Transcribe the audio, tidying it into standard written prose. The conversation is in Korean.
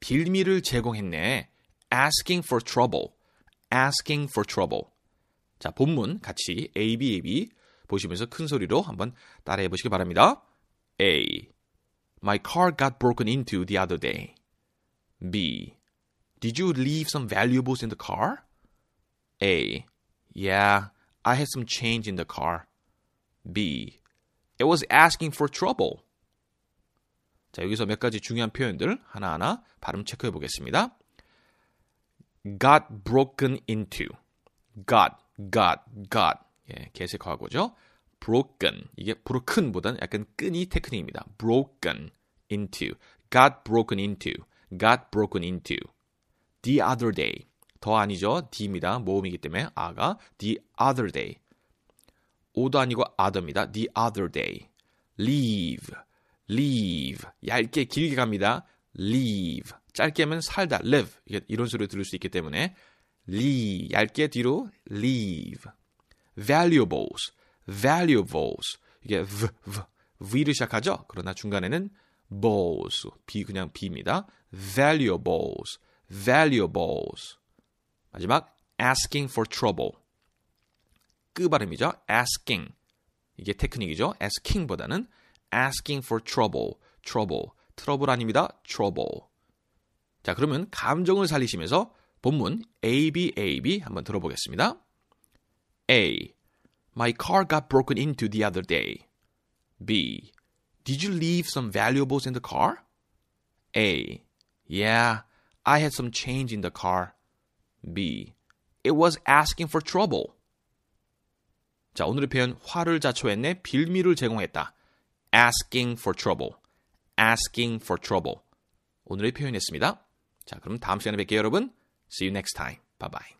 빌미를 제공했네. Asking for trouble. Asking for trouble. 자, 본문 같이 A, B 보시면서 큰 소리로 한번 따라해 보시기 바랍니다. A. My car got broken into the other day. B. Did you leave some valuables in the car? A. Yeah, I had some change in the car. B. It was asking for trouble. 자, 여기서 몇 가지 중요한 표현들 하나하나 발음 체크해 보겠습니다. Got broken into. Got. 예, 개세 과거죠. Broken. 이게 broken보다는 약간 끈이 테크닉입니다. Broken into. Got broken into. Got broken into. The other day. 더 아니죠. D입니다. 모음이기 때문에 아가. The other day. 오도 아니고 other입니다. The other day. Leave. 얇게 길게 갑니다. Leave. 짧게 하면 살다, live 이런 소리를 들을 수 있기 때문에 leave, 얇게 뒤로 leave. Valuables. 이게 v를 시작하죠? 그러나 중간에는 balls, b 그냥 b입니다. Valuables. 마지막 asking for trouble. 끄 발음이죠? asking. 이게 테크닉이죠? asking보다는 asking for trouble. 트러블 아닙니다. trouble. 자, 그러면 감정을 살리시면서 본문 A, B 한번 들어보겠습니다. A. My car got broken into the other day. B. Did you leave some valuables in the car? A. Yeah, I had some change in the car. B. It was asking for trouble. 자, 오늘의 표현 화를 자초했네, 빌미를 제공했다. Asking for trouble. 오늘의 표현이었습니다. 자, 그럼 다음 시간에 뵐게요, 여러분. See you next time. Bye bye.